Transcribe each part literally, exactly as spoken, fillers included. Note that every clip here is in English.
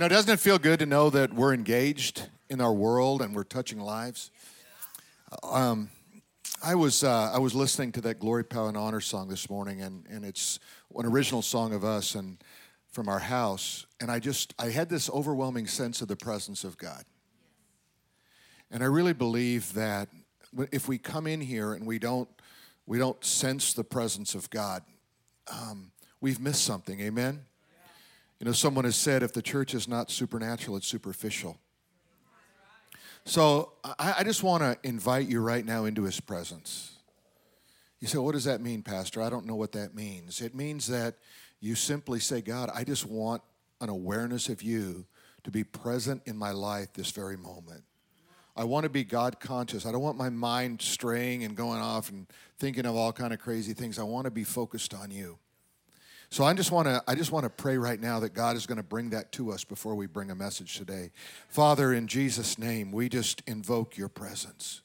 You know, doesn't it feel good to know that we're engaged in our world and we're touching lives? Um, I was uh, I was listening to that Glory, Power, and Honor song this morning, and, and it's an original song of us and from our house, and I just, I had this overwhelming sense of the presence of God. And I really believe that if we come in here and we don't we don't sense the presence of God, um, we've missed something, amen? Yeah. You know, someone has said if the church is not supernatural, it's superficial. So I, I just want to invite you right now into his presence. You say, what does that mean, Pastor? I don't know what that means. It means that you simply say, God, I just want an awareness of you to be present in my life this very moment. I want to be God conscious. I don't want my mind straying and going off and thinking of all kind of crazy things. I want to be focused on you. So I just want to I just want to pray right now that God is going to bring that to us before we bring a message today. Father, in Jesus' name, we just invoke your presence.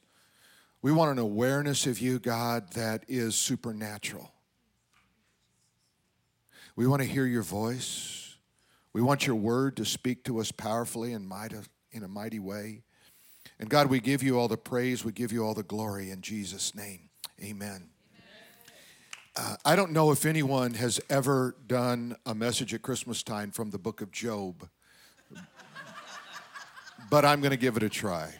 We want an awareness of you, God, that is supernatural. We want to hear your voice. We want your word to speak to us powerfully and mighty, in a mighty way. And God, we give you all the praise. We give you all the glory in Jesus' name. Amen. Amen. Uh, I don't know if anyone has ever done a message at Christmas time from the book of Job, but I'm going to give it a try.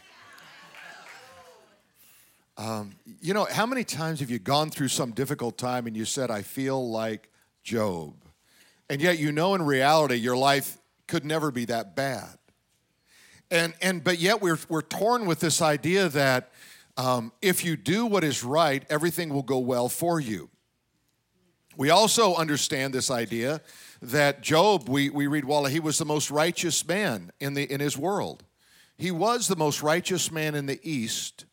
Um, you know, how many times have you gone through some difficult time and you said, I feel like Job? And yet you know in reality your life could never be that bad. And and but yet we're we're torn with this idea that um, if you do what is right, everything will go well for you. We also understand this idea that Job, we we read, well, he was the most righteous man in the in his world. He was the most righteous man in the East,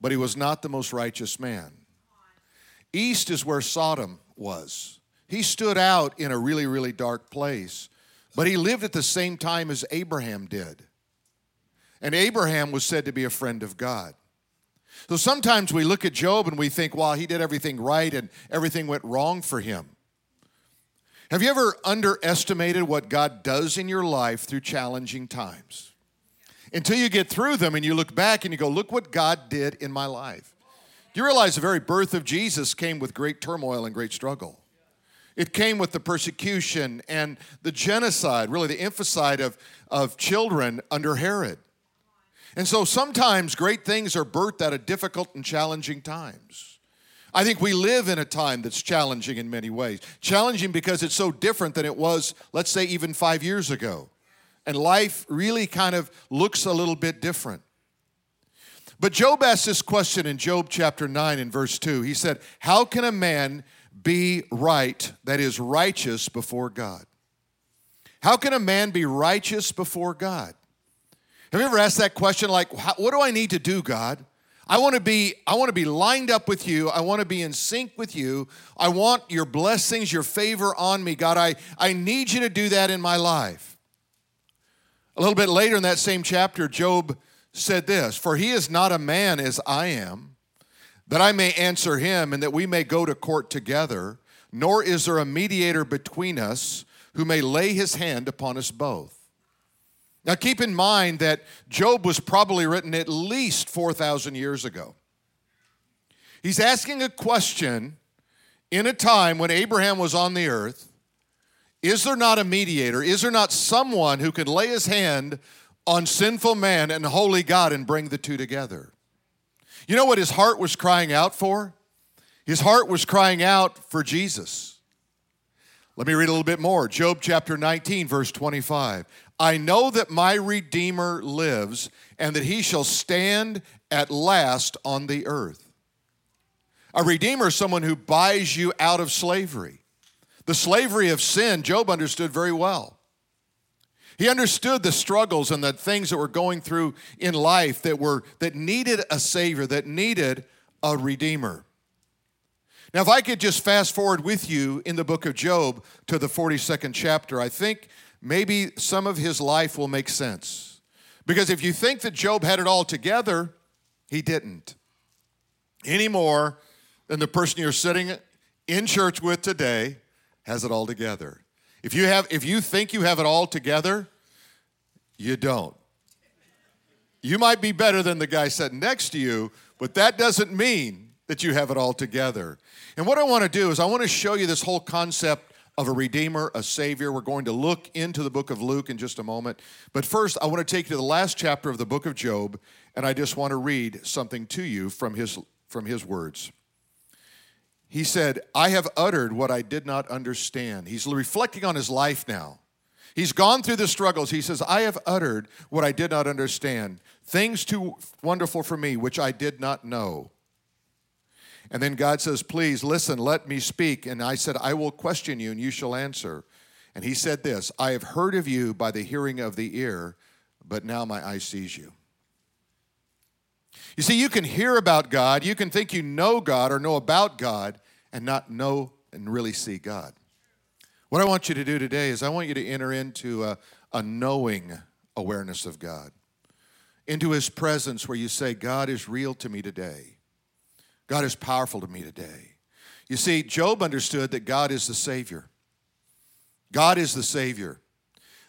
but he was not the most righteous man. East is where Sodom was. He stood out in a really, really dark place, but he lived at the same time as Abraham did. And Abraham was said to be a friend of God. So sometimes we look at Job and we think, wow, he did everything right and everything went wrong for him. Have you ever underestimated what God does in your life through challenging times? Until you get through them and you look back and you go, look what God did in my life. Do you realize the very birth of Jesus came with great turmoil and great struggle? It came with the persecution and the genocide, really the infanticide of, of children under Herod. And so sometimes great things are birthed out of difficult and challenging times. I think we live in a time that's challenging in many ways. Challenging because it's so different than it was, let's say, even five years ago. And life really kind of looks a little bit different. But Job asked this question in Job chapter nine and verse two. He said, how can a man be right that is righteous before God? How can a man be righteous before God? Have you ever asked that question like, what do I need to do, God? I want to be I want to be lined up with you. I want to be in sync with you. I want your blessings, your favor on me, God. I, I need you to do that in my life. A little bit later in that same chapter, Job said this, for he is not a man as I am, that I may answer him and that we may go to court together, nor is there a mediator between us who may lay his hand upon us both. Now, keep in mind that Job was probably written at least four thousand years ago. He's asking a question in a time when Abraham was on the earth. Is there not a mediator? Is there not someone who could lay his hand on sinful man and holy God and bring the two together? You know what his heart was crying out for? His heart was crying out for Jesus. Let me read a little bit more. Job chapter nineteen, verse twenty-five. I know that my Redeemer lives and that he shall stand at last on the earth. A Redeemer is someone who buys you out of slavery. The slavery of sin, Job understood very well. He understood the struggles and the things that were going through in life that were that needed a Savior, that needed a Redeemer. Now, if I could just fast forward with you in the book of Job to the forty-second chapter, I think maybe some of his life will make sense. Because if you think that Job had it all together, he didn't. Any more than the person you're sitting in church with today has it all together. If you have, if you think you have it all together, you don't. You might be better than the guy sitting next to you, but that doesn't mean that you have it all together. And what I want to do is I want to show you this whole concept of a Redeemer, a Savior. We're going to look into the book of Luke in just a moment. But first, I want to take you to the last chapter of the book of Job, and I just want to read something to you from his, from his words. He said, I have uttered what I did not understand. He's reflecting on his life now. He's gone through the struggles. He says, I have uttered what I did not understand, things too wonderful for me, which I did not know. And then God says, please listen, let me speak. And I said, I will question you and you shall answer. And he said this, I have heard of you by the hearing of the ear, but now my eye sees you. You see, you can hear about God, you can think you know God or know about God and not know and really see God. What I want you to do today is I want you to enter into a, a knowing awareness of God, into his presence where you say, God is real to me today. God is powerful to me today. You see, Job understood that God is the Savior. God is the Savior.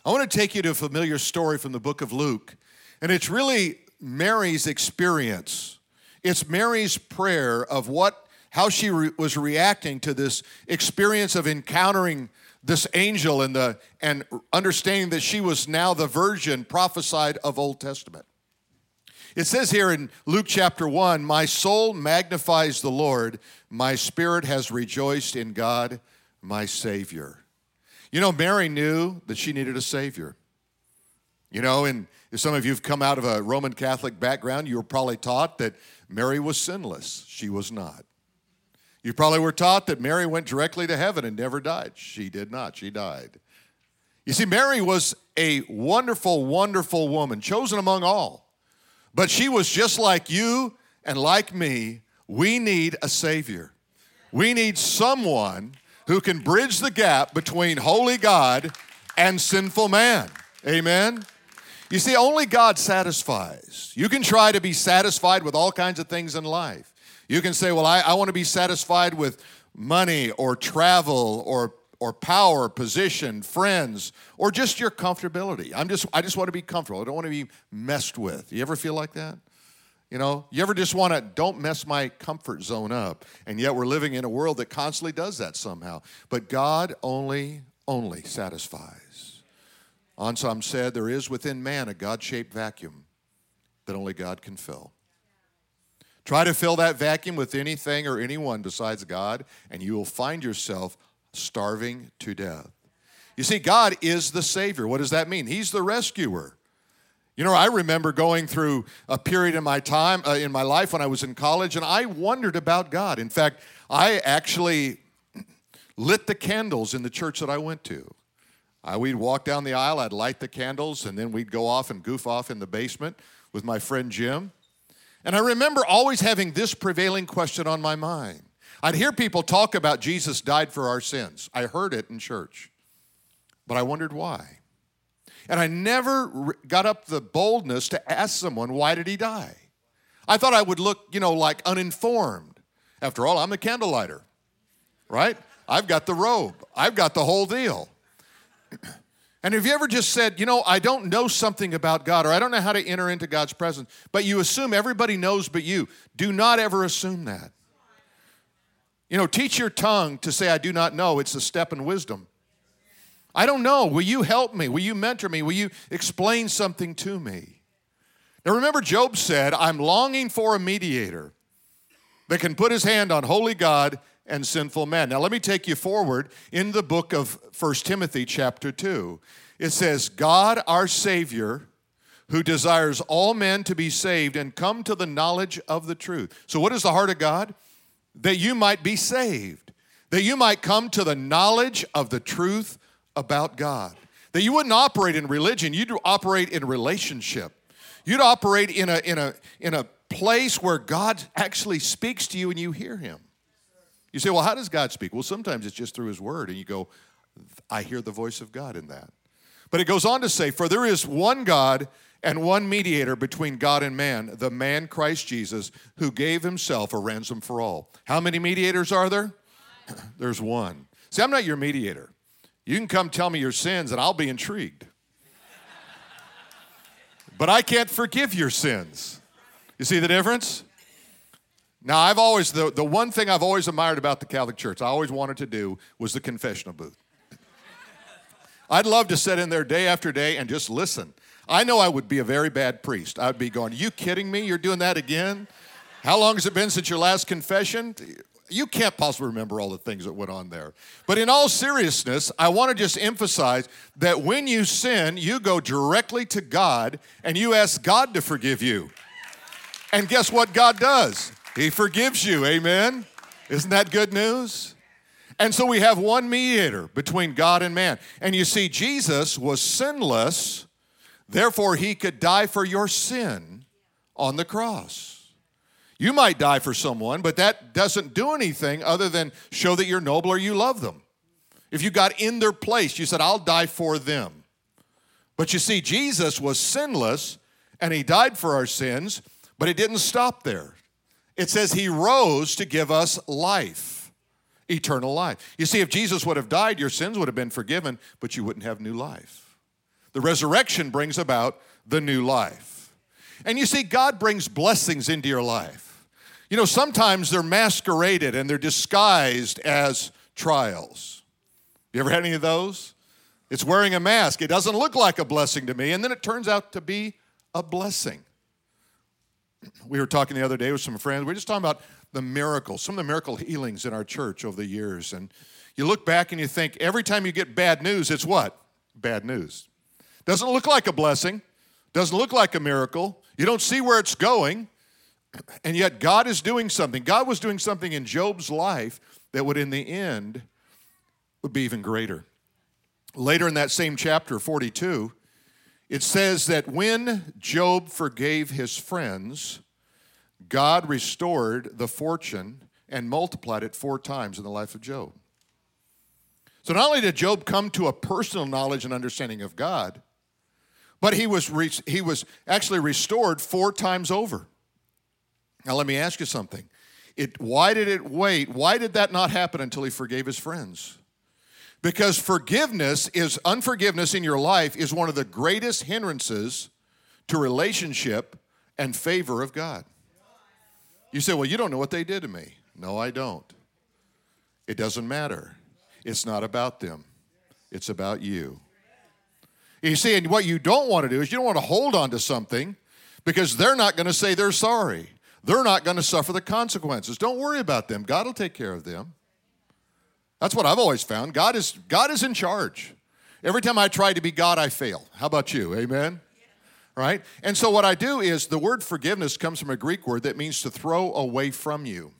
I want to take you to a familiar story from the book of Luke, and it's really Mary's experience. It's Mary's prayer of what, how she re- was reacting to this experience of encountering this angel and the and understanding that she was now the virgin prophesied of Old Testament. It says here in Luke chapter one, my soul magnifies the Lord. My spirit has rejoiced in God, my Savior. You know, Mary knew that she needed a Savior. You know, and if some of you have come out of a Roman Catholic background, you were probably taught that Mary was sinless. She was not. You probably were taught that Mary went directly to heaven and never died. She did not. She died. You see, Mary was a wonderful, wonderful woman, chosen among all. But she was just like you and like me. We need a Savior. We need someone who can bridge the gap between holy God and sinful man. Amen? You see, only God satisfies. You can try to be satisfied with all kinds of things in life. You can say, well, I, I want to be satisfied with money or travel or or power, position, friends, or just your comfortability. I'm just, I just want to be comfortable. I don't want to be messed with. You ever feel like that? You know, you ever just want to, don't mess my comfort zone up, and yet we're living in a world that constantly does that somehow. But God only, only satisfies. Anselm said, there is within man a God-shaped vacuum that only God can fill. Try to fill that vacuum with anything or anyone besides God, and you will find yourself starving to death. You see, God is the Savior. What does that mean? He's the rescuer. You know, I remember going through a period in my time, uh, in my life when I was in college, and I wondered about God. In fact, I actually lit the candles in the church that I went to. I, we'd walk down the aisle, I'd light the candles, and then we'd go off and goof off in the basement with my friend Jim. And I remember always having this prevailing question on my mind. I'd hear people talk about Jesus died for our sins. I heard it in church, but I wondered why. And I never got up the boldness to ask someone, why did he die? I thought I would look, you know, like uninformed. After all, I'm a candlelighter, right? I've got the robe. I've got the whole deal. And have you ever just said, you know, I don't know something about God, or I don't know how to enter into God's presence, but you assume everybody knows but you. Do not ever assume that. You know, teach your tongue to say, I do not know. It's a step in wisdom. I don't know. Will you help me? Will you mentor me? Will you explain something to me? Now, remember Job said, I'm longing for a mediator that can put his hand on holy God and sinful man. Now, let me take you forward in the book of First Timothy chapter two. It says, God, our Savior, who desires all men to be saved and come to the knowledge of the truth. So what is the heart of God? That you might be saved, that you might come to the knowledge of the truth about God, that you wouldn't operate in religion, you'd operate in relationship. You'd operate in a, in a, in a place where God actually speaks to you and you hear him. You say, well, how does God speak? Well, sometimes it's just through his word, and you go, I hear the voice of God in that. But it goes on to say, for there is one God and one mediator between God and man, the man Christ Jesus, who gave himself a ransom for all. How many mediators are there? There's one. See, I'm not your mediator. You can come tell me your sins, and I'll be intrigued. but I can't forgive your sins. You see the difference? Now, I've always, the, the one thing I've always admired about the Catholic Church, I always wanted to do, was the confessional booth. I'd love to sit in there day after day and just listen. I know I would be a very bad priest. I'd be going, you kidding me? You're doing that again? How long has it been since your last confession? You can't possibly remember all the things that went on there. But in all seriousness, I want to just emphasize that when you sin, you go directly to God and you ask God to forgive you. And guess what God does? He forgives you, amen? Isn't that good news? And so we have one mediator between God and man. And you see, Jesus was sinless, therefore he could die for your sin on the cross. You might die for someone, but that doesn't do anything other than show that you're noble or you love them. If you got in their place, you said, I'll die for them. But you see, Jesus was sinless, and he died for our sins, but it didn't stop there. It says he rose to give us life. Eternal life. You see, if Jesus would have died, your sins would have been forgiven, but you wouldn't have new life. The resurrection brings about the new life. And you see, God brings blessings into your life. You know, sometimes they're masqueraded and they're disguised as trials. You ever had any of those? It's wearing a mask. It doesn't look like a blessing to me, and then it turns out to be a blessing. We were talking the other day with some friends. We were just talking about the miracles, some of the miracle healings in our church over the years. And you look back and you think, every time you get bad news, it's what? Bad news. Doesn't look like a blessing. Doesn't look like a miracle. You don't see where it's going. And yet God is doing something. God was doing something in Job's life that would in the end would be even greater. Later in that same chapter, forty-two, it says that when Job forgave his friends, God restored the fortune and multiplied it four times in the life of Job. So not only did Job come to a personal knowledge and understanding of God, but he was re- he was actually restored four times over. Now let me ask you something. It, why did it wait? Why did that not happen until he forgave his friends? Because forgiveness is, unforgiveness in your life is one of the greatest hindrances to relationship and favor of God. You say, well, you don't know what they did to me. No, I don't. It doesn't matter. It's not about them. It's about you. You see, and what you don't want to do is you don't want to hold on to something because they're not going to say they're sorry. They're not going to suffer the consequences. Don't worry about them. God will take care of them. That's what I've always found. God is God is in charge. Every time I try to be God, I fail. How about you? Amen? Yeah. Right? And so what I do is the word forgiveness comes from a Greek word that means to throw away from you.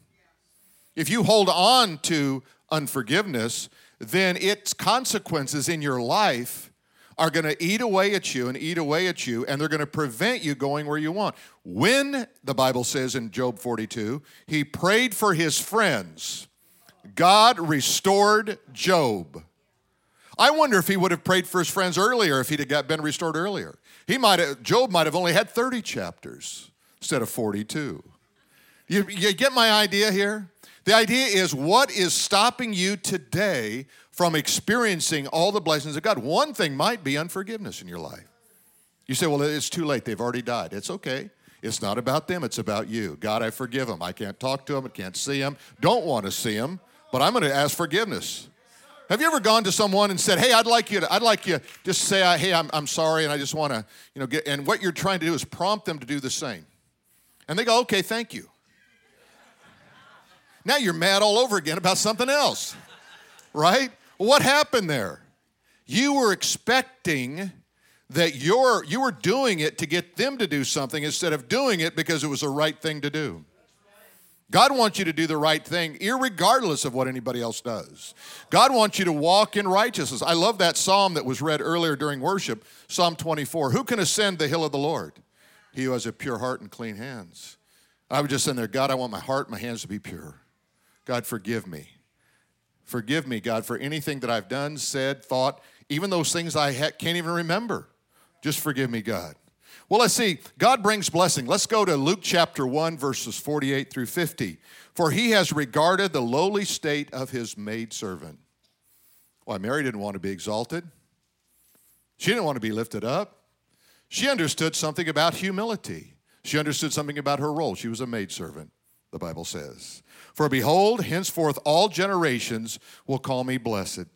If you hold on to unforgiveness, then its consequences in your life are going to eat away at you and eat away at you, and they're going to prevent you going where you want. When, the Bible says in Job forty-two, he prayed for his friends, God restored Job. I wonder if he would have prayed for his friends earlier if he'd have been restored earlier. He might have, Job might have only had thirty chapters instead of forty-two. You, you get my idea here? The idea is, what is stopping you today from experiencing all the blessings of God? One thing might be unforgiveness in your life. You say, well, it's too late. They've already died. It's okay. It's not about them. It's about you. God, I forgive them. I can't talk to them. I can't see them. Don't want to see them. But I'm going to ask forgiveness. Have you ever gone to someone and said, "Hey, I'd like you to, I'd like you just say, hey, I'm I'm sorry, and I just want to, you know, get." And what you're trying to do is prompt them to do the same, and they go, "Okay, thank you." Now you're mad all over again about something else, right? What happened there? You were expecting that you're you were doing it to get them to do something instead of doing it because it was the right thing to do. God wants you to do the right thing, irregardless of what anybody else does. God wants you to walk in righteousness. I love that psalm that was read earlier during worship, Psalm twenty-four. Who can ascend the hill of the Lord? He who has a pure heart and clean hands. I would just send there, God, I want my heart and my hands to be pure. God, forgive me. Forgive me, God, for anything that I've done, said, thought, even those things I ha- can't even remember. Just forgive me, God. Well, let's see. God brings blessing. Let's go to Luke chapter one, verses forty-eight through fifty. For he has regarded the lowly state of his maidservant. Why, Mary didn't want to be exalted. She didn't want to be lifted up. She understood something about humility. She understood something about her role. She was a maidservant, the Bible says. For behold, henceforth all generations will call me blessed.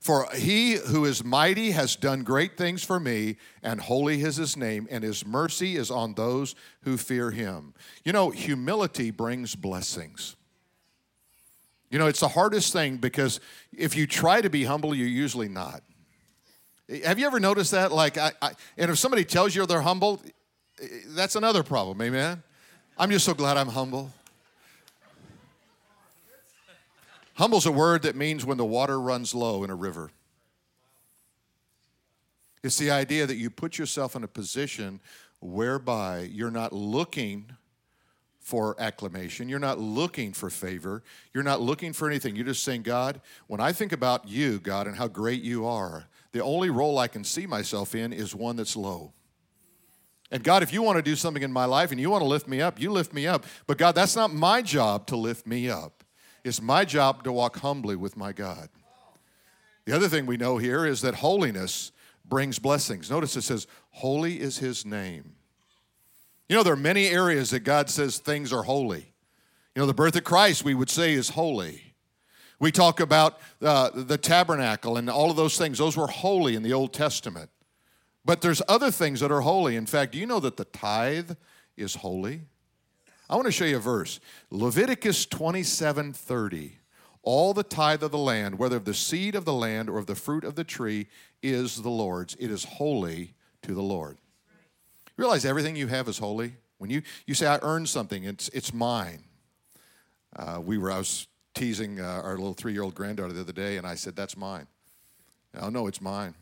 For he who is mighty has done great things for me, and holy is his name, and his mercy is on those who fear him. You know, humility brings blessings. You know, it's the hardest thing because if you try to be humble, you're usually not. Have you ever noticed that? Like, I, I and if somebody tells you they're humble, that's another problem, amen? I'm just so glad I'm humble. Humble's a word that means when the water runs low in a river. It's the idea that you put yourself in a position whereby you're not looking for acclamation. You're not looking for favor. You're not looking for anything. You're just saying, God, when I think about you, God, and how great you are, the only role I can see myself in is one that's low. And God, if you want to do something in my life and you want to lift me up, you lift me up. But God, that's not my job to lift me up. It's my job to walk humbly with my God. The other thing we know here is that holiness brings blessings. Notice it says, holy is his name. You know, there are many areas that God says things are holy. You know, the birth of Christ, we would say, is holy. We talk about uh, the tabernacle and all of those things. Those were holy in the Old Testament. But there's other things that are holy. In fact, do you know that the tithe is holy? I want to show you a verse, Leviticus twenty-seven thirty. All the tithe of the land, whether of the seed of the land or of the fruit of the tree, is the Lord's. It is holy to the Lord. Right. Realize everything you have is holy. When you, you say, I earned something, it's it's mine. Uh, we were I was teasing uh, our little three-year-old granddaughter the other day, and I said, that's mine. Oh, no, it's mine.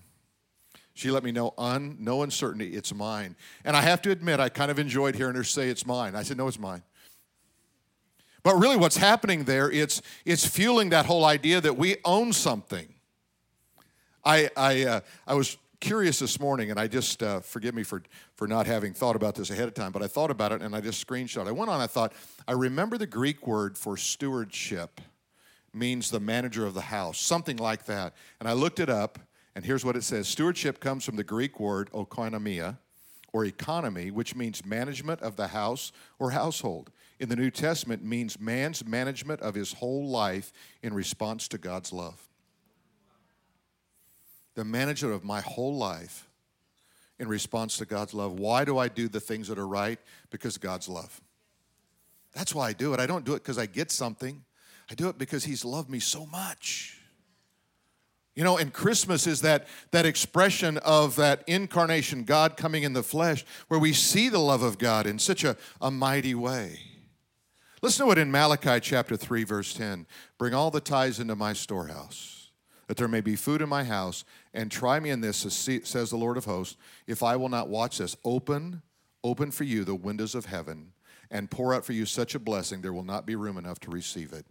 She let me know, un, no uncertainty, it's mine. And I have to admit, I kind of enjoyed hearing her say it's mine. I said, no, it's mine. But really what's happening there, it's it's fueling that whole idea that we own something. I I uh, I was curious this morning, and I just, uh, forgive me for, for not having thought about this ahead of time, but I thought about it, and I just screenshot. I went on, I thought, I remember the Greek word for stewardship means the manager of the house, something like that. And I looked it up. And here's what it says. Stewardship comes from the Greek word oikonomia, or economy, which means management of the house or household. In the New Testament, means man's management of his whole life in response to God's love. The management of my whole life in response to God's love. Why do I do the things that are right? Because of God's love. That's why I do it. I don't do it because I get something. I do it because he's loved me so much. You know, and Christmas is that, that expression of that incarnation, God coming in the flesh, where we see the love of God in such a, a mighty way. Listen to it in Malachi chapter three, verse ten. Bring all the tithes into my storehouse, that there may be food in my house, and try me in this, says the Lord of hosts, if I will not watch this. Open, open for you the windows of heaven, and pour out for you such a blessing, there will not be room enough to receive it.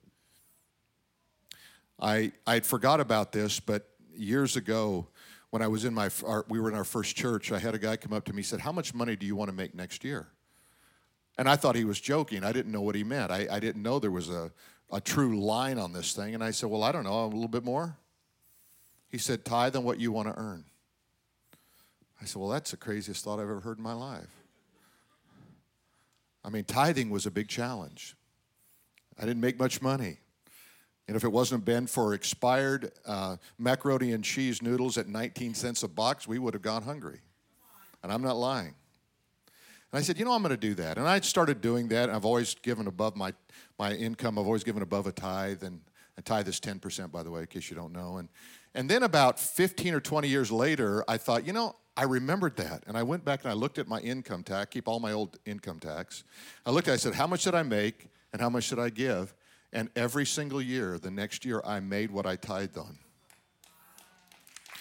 I I'd forgot about this, but years ago, when I was in my our, we were in our first church, I had a guy come up to me and said, "How much money do you want to make next year?" And I thought he was joking. I didn't know what he meant. I, I didn't know there was a, a true line on this thing. And I said, "Well, I don't know, a little bit more." He said, "Tithe on what you want to earn." I said, "Well, that's the craziest thought I've ever heard in my life." I mean, tithing was a big challenge. I didn't make much money. And if it wasn't been for expired uh, macaroni and cheese noodles at nineteen cents a box, we would have gone hungry. And I'm not lying. And I said, you know, I'm going to do that. And I started doing that. And I've always given above my, my income. I've always given above a tithe. And a tithe is ten percent, by the way, in case you don't know. And, and then about fifteen or twenty years later, I thought, you know, I remembered that. And I went back and I looked at my income tax, keep all my old income tax. I looked at it, I said, how much did I make and how much did I give? And every single year, the next year, I made what I tithed on.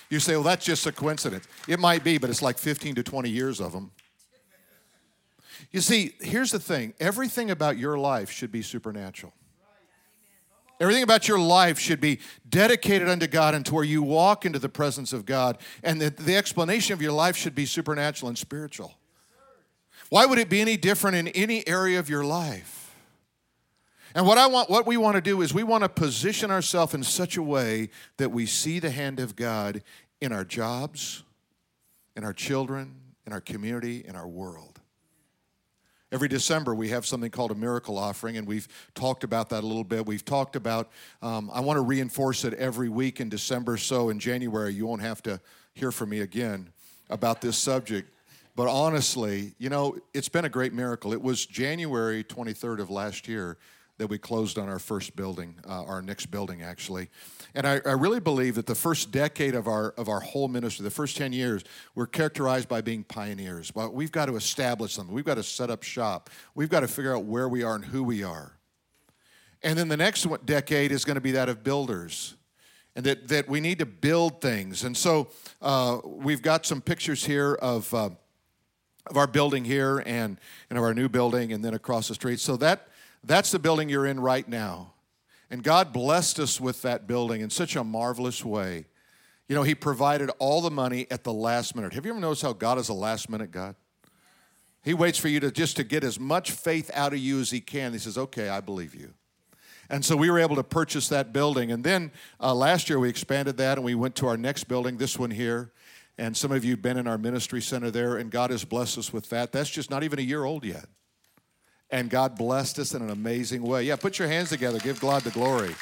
You say, well, that's just a coincidence. It might be, but it's like fifteen to twenty years of them. You see, here's the thing. Everything about your life should be supernatural. Everything about your life should be dedicated unto God and to where you walk into the presence of God. And the, the explanation of your life should be supernatural and spiritual. Why would it be any different in any area of your life? And what I want, what we want to do is we want to position ourselves in such a way that we see the hand of God in our jobs, in our children, in our community, in our world. Every December, we have something called a miracle offering, and we've talked about that a little bit. We've talked about, um, I want to reinforce it every week in December, so in January, you won't have to hear from me again about this subject. But honestly, you know, it's been a great miracle. It was January twenty-third of last year that we closed on our first building, uh, our next building, actually. And I, I really believe that the first decade of our of our whole ministry, the first ten years, we're characterized by being pioneers. Well, we've got to establish something. We've got to set up shop. We've got to figure out where we are and who we are. And then the next decade is going to be that of builders, and that, that we need to build things. And so uh, we've got some pictures here of, uh, of our building here and, and of our new building and then across the street. So that... That's the building you're in right now. And God blessed us with that building in such a marvelous way. You know, he provided all the money at the last minute. Have you ever noticed how God is a last-minute God? He waits for you to just to get as much faith out of you as he can. He says, okay, I believe you. And so we were able to purchase that building. And then uh, last year we expanded that, and we went to our next building, this one here. And some of you have been in our ministry center there, and God has blessed us with that. That's just not even a year old yet. And God blessed us in an amazing way. Yeah, put your hands together. Give God the glory.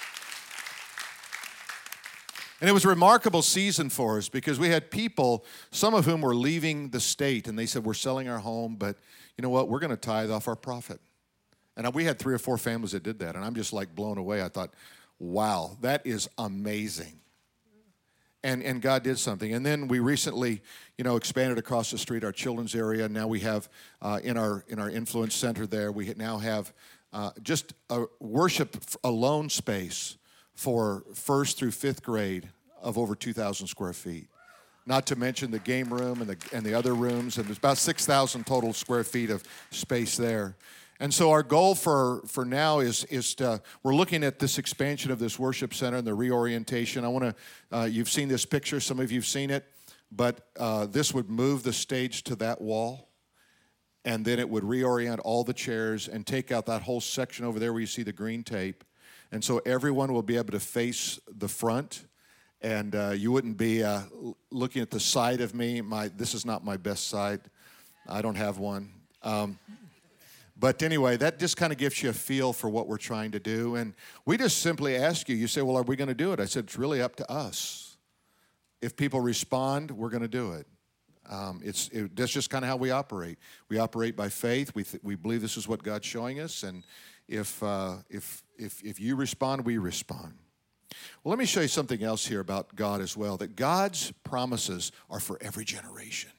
And it was a remarkable season for us because we had people, some of whom were leaving the state, and they said, we're selling our home, but you know what? We're going to tithe off our profit. And we had three or four families that did that, and I'm just like blown away. I thought, wow, that is amazing. And and God did something. And then we recently, you know, expanded across the street our children's area. Now we have uh, in our in our influence center there, we now have uh, just a worship alone space for first through fifth grade of over two thousand square feet. Not to mention the game room and the and the other rooms. And there's about six thousand total square feet of space there. And so our goal for, for now is, is to, we're looking at this expansion of this worship center and the reorientation. I want to, uh, you've seen this picture, some of you have seen it, but uh, this would move the stage to that wall, and then it would reorient all the chairs and take out that whole section over there where you see the green tape. And so everyone will be able to face the front, and uh, you wouldn't be uh, looking at the side of me. My This is not my best side. I don't have one. Um But anyway, that just kind of gives you a feel for what we're trying to do. And we just simply ask you, you say, well, are we going to do it? I said, it's really up to us. If people respond, we're going to do it. Um, it's it, That's just kind of how we operate. We operate by faith. We th- we believe this is what God's showing us. And if, uh, if, if, if you respond, we respond. Well, let me show you something else here about God as well, that God's promises are for every generation.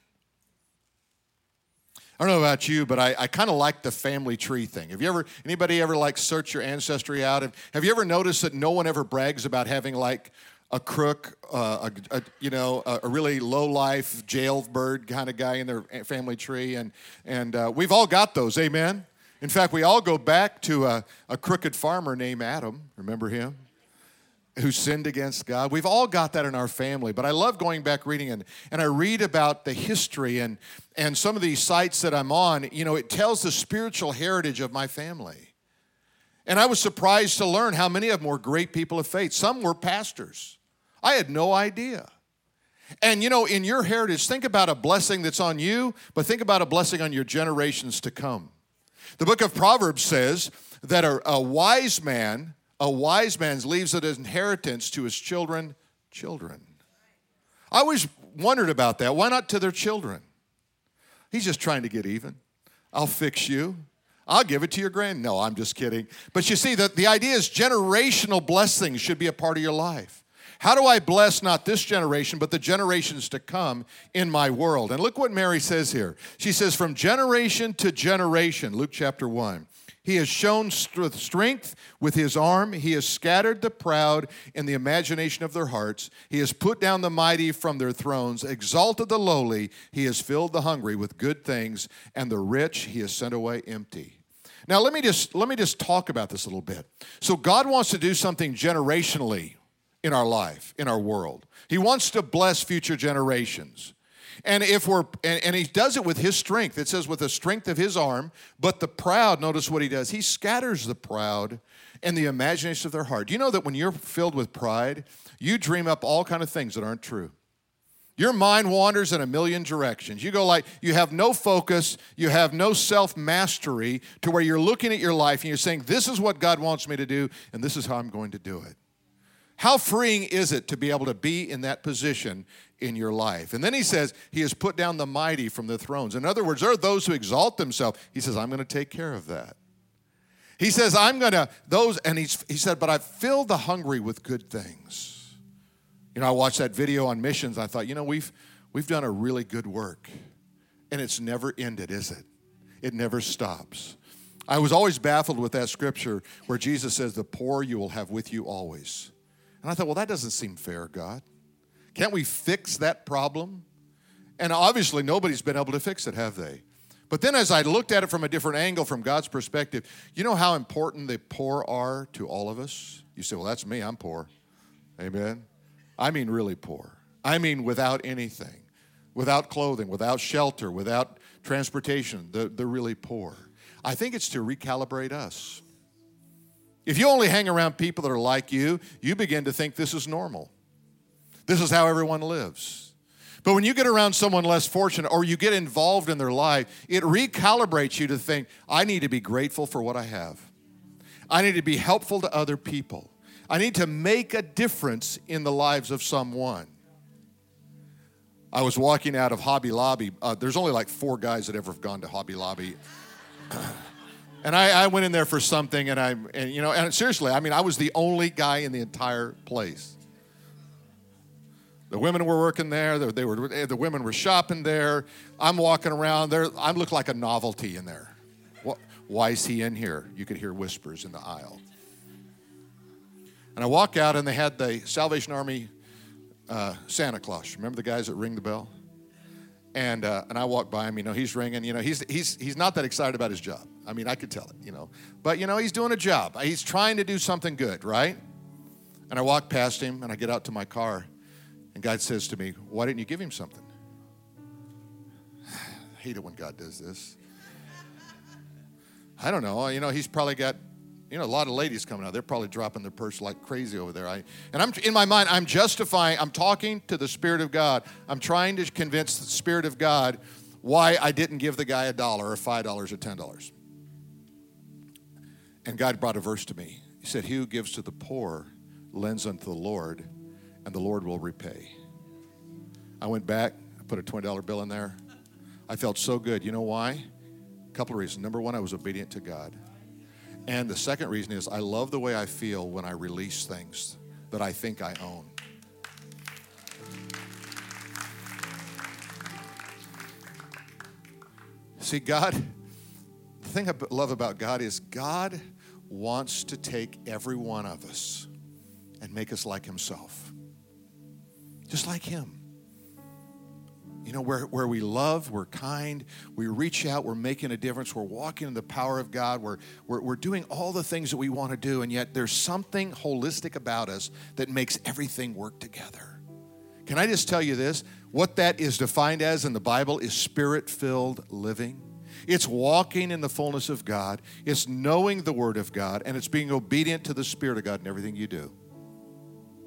I don't know about you, but I, I kind of like the family tree thing. Have you ever, anybody ever like search your ancestry out? Have, have you ever noticed that no one ever brags about having like a crook, uh, a, a, you know, a, a really low-life jailbird kind of guy in their family tree? And, and uh, we've all got those, amen? In fact, we all go back to a, a crooked farmer named Adam, remember him, who sinned against God. We've all got that in our family, but I love going back reading and, and I read about the history and, and some of these sites that I'm on, you know, it tells the spiritual heritage of my family. And I was surprised to learn how many of them were great people of faith. Some were pastors. I had no idea. And, you know, in your heritage, think about a blessing that's on you, but think about a blessing on your generations to come. The book of Proverbs says that a, a wise man A wise man leaves an inheritance to his children, children. I always wondered about that. Why not to their children? He's just trying to get even. I'll fix you. I'll give it to your grand. No, I'm just kidding. But you see, the, the idea is generational blessings should be a part of your life. How do I bless not this generation, but the generations to come in my world? And look what Mary says here. She says, from generation to generation, Luke chapter one. He has shown st- strength with his arm. He has scattered the proud in the imagination of their hearts. He has put down the mighty from their thrones, exalted the lowly. He has filled the hungry with good things, and the rich he has sent away empty. Now, let me just, let me just talk about this a little bit. So God wants to do something generationally in our life, in our world. He wants to bless future generations. And if we're and, and he does it with his strength. It says with the strength of his arm, but the proud, notice what he does. He scatters the proud and the imagination of their heart. Do you know that when you're filled with pride, you dream up all kinds of things that aren't true? Your mind wanders in a million directions. You go like, you have no focus, you have no self-mastery to where you're looking at your life and you're saying, this is what God wants me to do and this is how I'm going to do it. How freeing is it to be able to be in that position in your life? And then he says, he has put down the mighty from the thrones. In other words, there are those who exalt themselves. He says, I'm going to take care of that. He says, I'm going to, those, and he's, he said, but I fill the hungry with good things. You know, I watched that video on missions. I thought, you know, we've we've done a really good work. And it's never ended, is it? It never stops. I was always baffled with that scripture where Jesus says, the poor you will have with you always. And I thought, well, that doesn't seem fair, God. Can't we fix that problem? And obviously nobody's been able to fix it, have they? But then as I looked at it from a different angle, from God's perspective, you know how important the poor are to all of us? You say, well, that's me, I'm poor. Amen. I mean really poor. I mean without anything, without clothing, without shelter, without transportation. They're, they're really poor. I think it's to recalibrate us. If you only hang around people that are like you, you begin to think this is normal. This is how everyone lives. But when you get around someone less fortunate or you get involved in their life, it recalibrates you to think, I need to be grateful for what I have. I need to be helpful to other people. I need to make a difference in the lives of someone. I was walking out of Hobby Lobby. Uh, there's only like four guys that ever have gone to Hobby Lobby. And I, I went in there for something, and I, and you know, and seriously, I mean, I was the only guy in the entire place. The women were working there. They, they were, the women were shopping there. I'm walking around there. I look like a novelty in there. What, why is he in here? You could hear whispers in the aisle. And I walk out, and they had the Salvation Army uh, Santa Claus. Remember the guys that ring the bell? And uh, and I walk by him. You know, he's ringing. You know, he's he's he's not that excited about his job. I mean, I could tell it. You know, but you know, he's doing a job. He's trying to do something good, right? And I walk past him, and I get out to my car, and God says to me, "Why didn't you give him something?" I hate it when God does this. I don't know. You know, he's probably got. You know, a lot of ladies coming out. They're probably dropping their purse like crazy over there. I, and I'm in my mind, I'm justifying, I'm talking to the Spirit of God. I'm trying to convince the Spirit of God why I didn't give the guy a dollar or five dollars or ten dollars. And God brought a verse to me. He said, he who gives to the poor lends unto the Lord, and the Lord will repay. I went back, I put a twenty dollar bill in there. I felt so good. You know why? A couple of reasons. Number one, I was obedient to God. And the second reason is I love the way I feel when I release things that I think I own. See, God, the thing I love about God is God wants to take every one of us and make us like himself. Just like him. You know, where, where we love, we're kind, we reach out, we're making a difference, we're walking in the power of God, we're, we're, we're doing all the things that we want to do, and yet there's something holistic about us that makes everything work together. Can I just tell you this? What that is defined as in the Bible is spirit-filled living. It's walking in the fullness of God, it's knowing the Word of God, and it's being obedient to the Spirit of God in everything you do.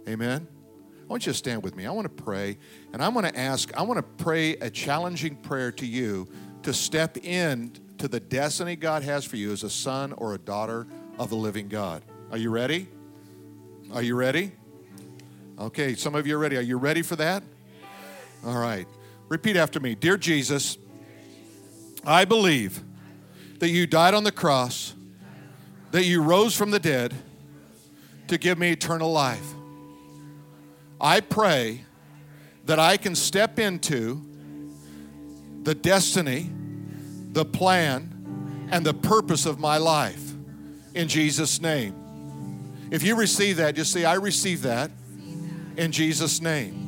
Amen? I want you to stand with me. I want to pray, and I want to ask, I want to pray a challenging prayer to you to step in to the destiny God has for you as a son or a daughter of the living God. Are you ready? Are you ready? Okay, some of you are ready. Are you ready for that? All right. Repeat after me. Dear Jesus, I believe that you died on the cross, that you rose from the dead to give me eternal life. I pray that I can step into the destiny, the plan, and the purpose of my life in Jesus' name. If you receive that, just say, I receive that in Jesus' name.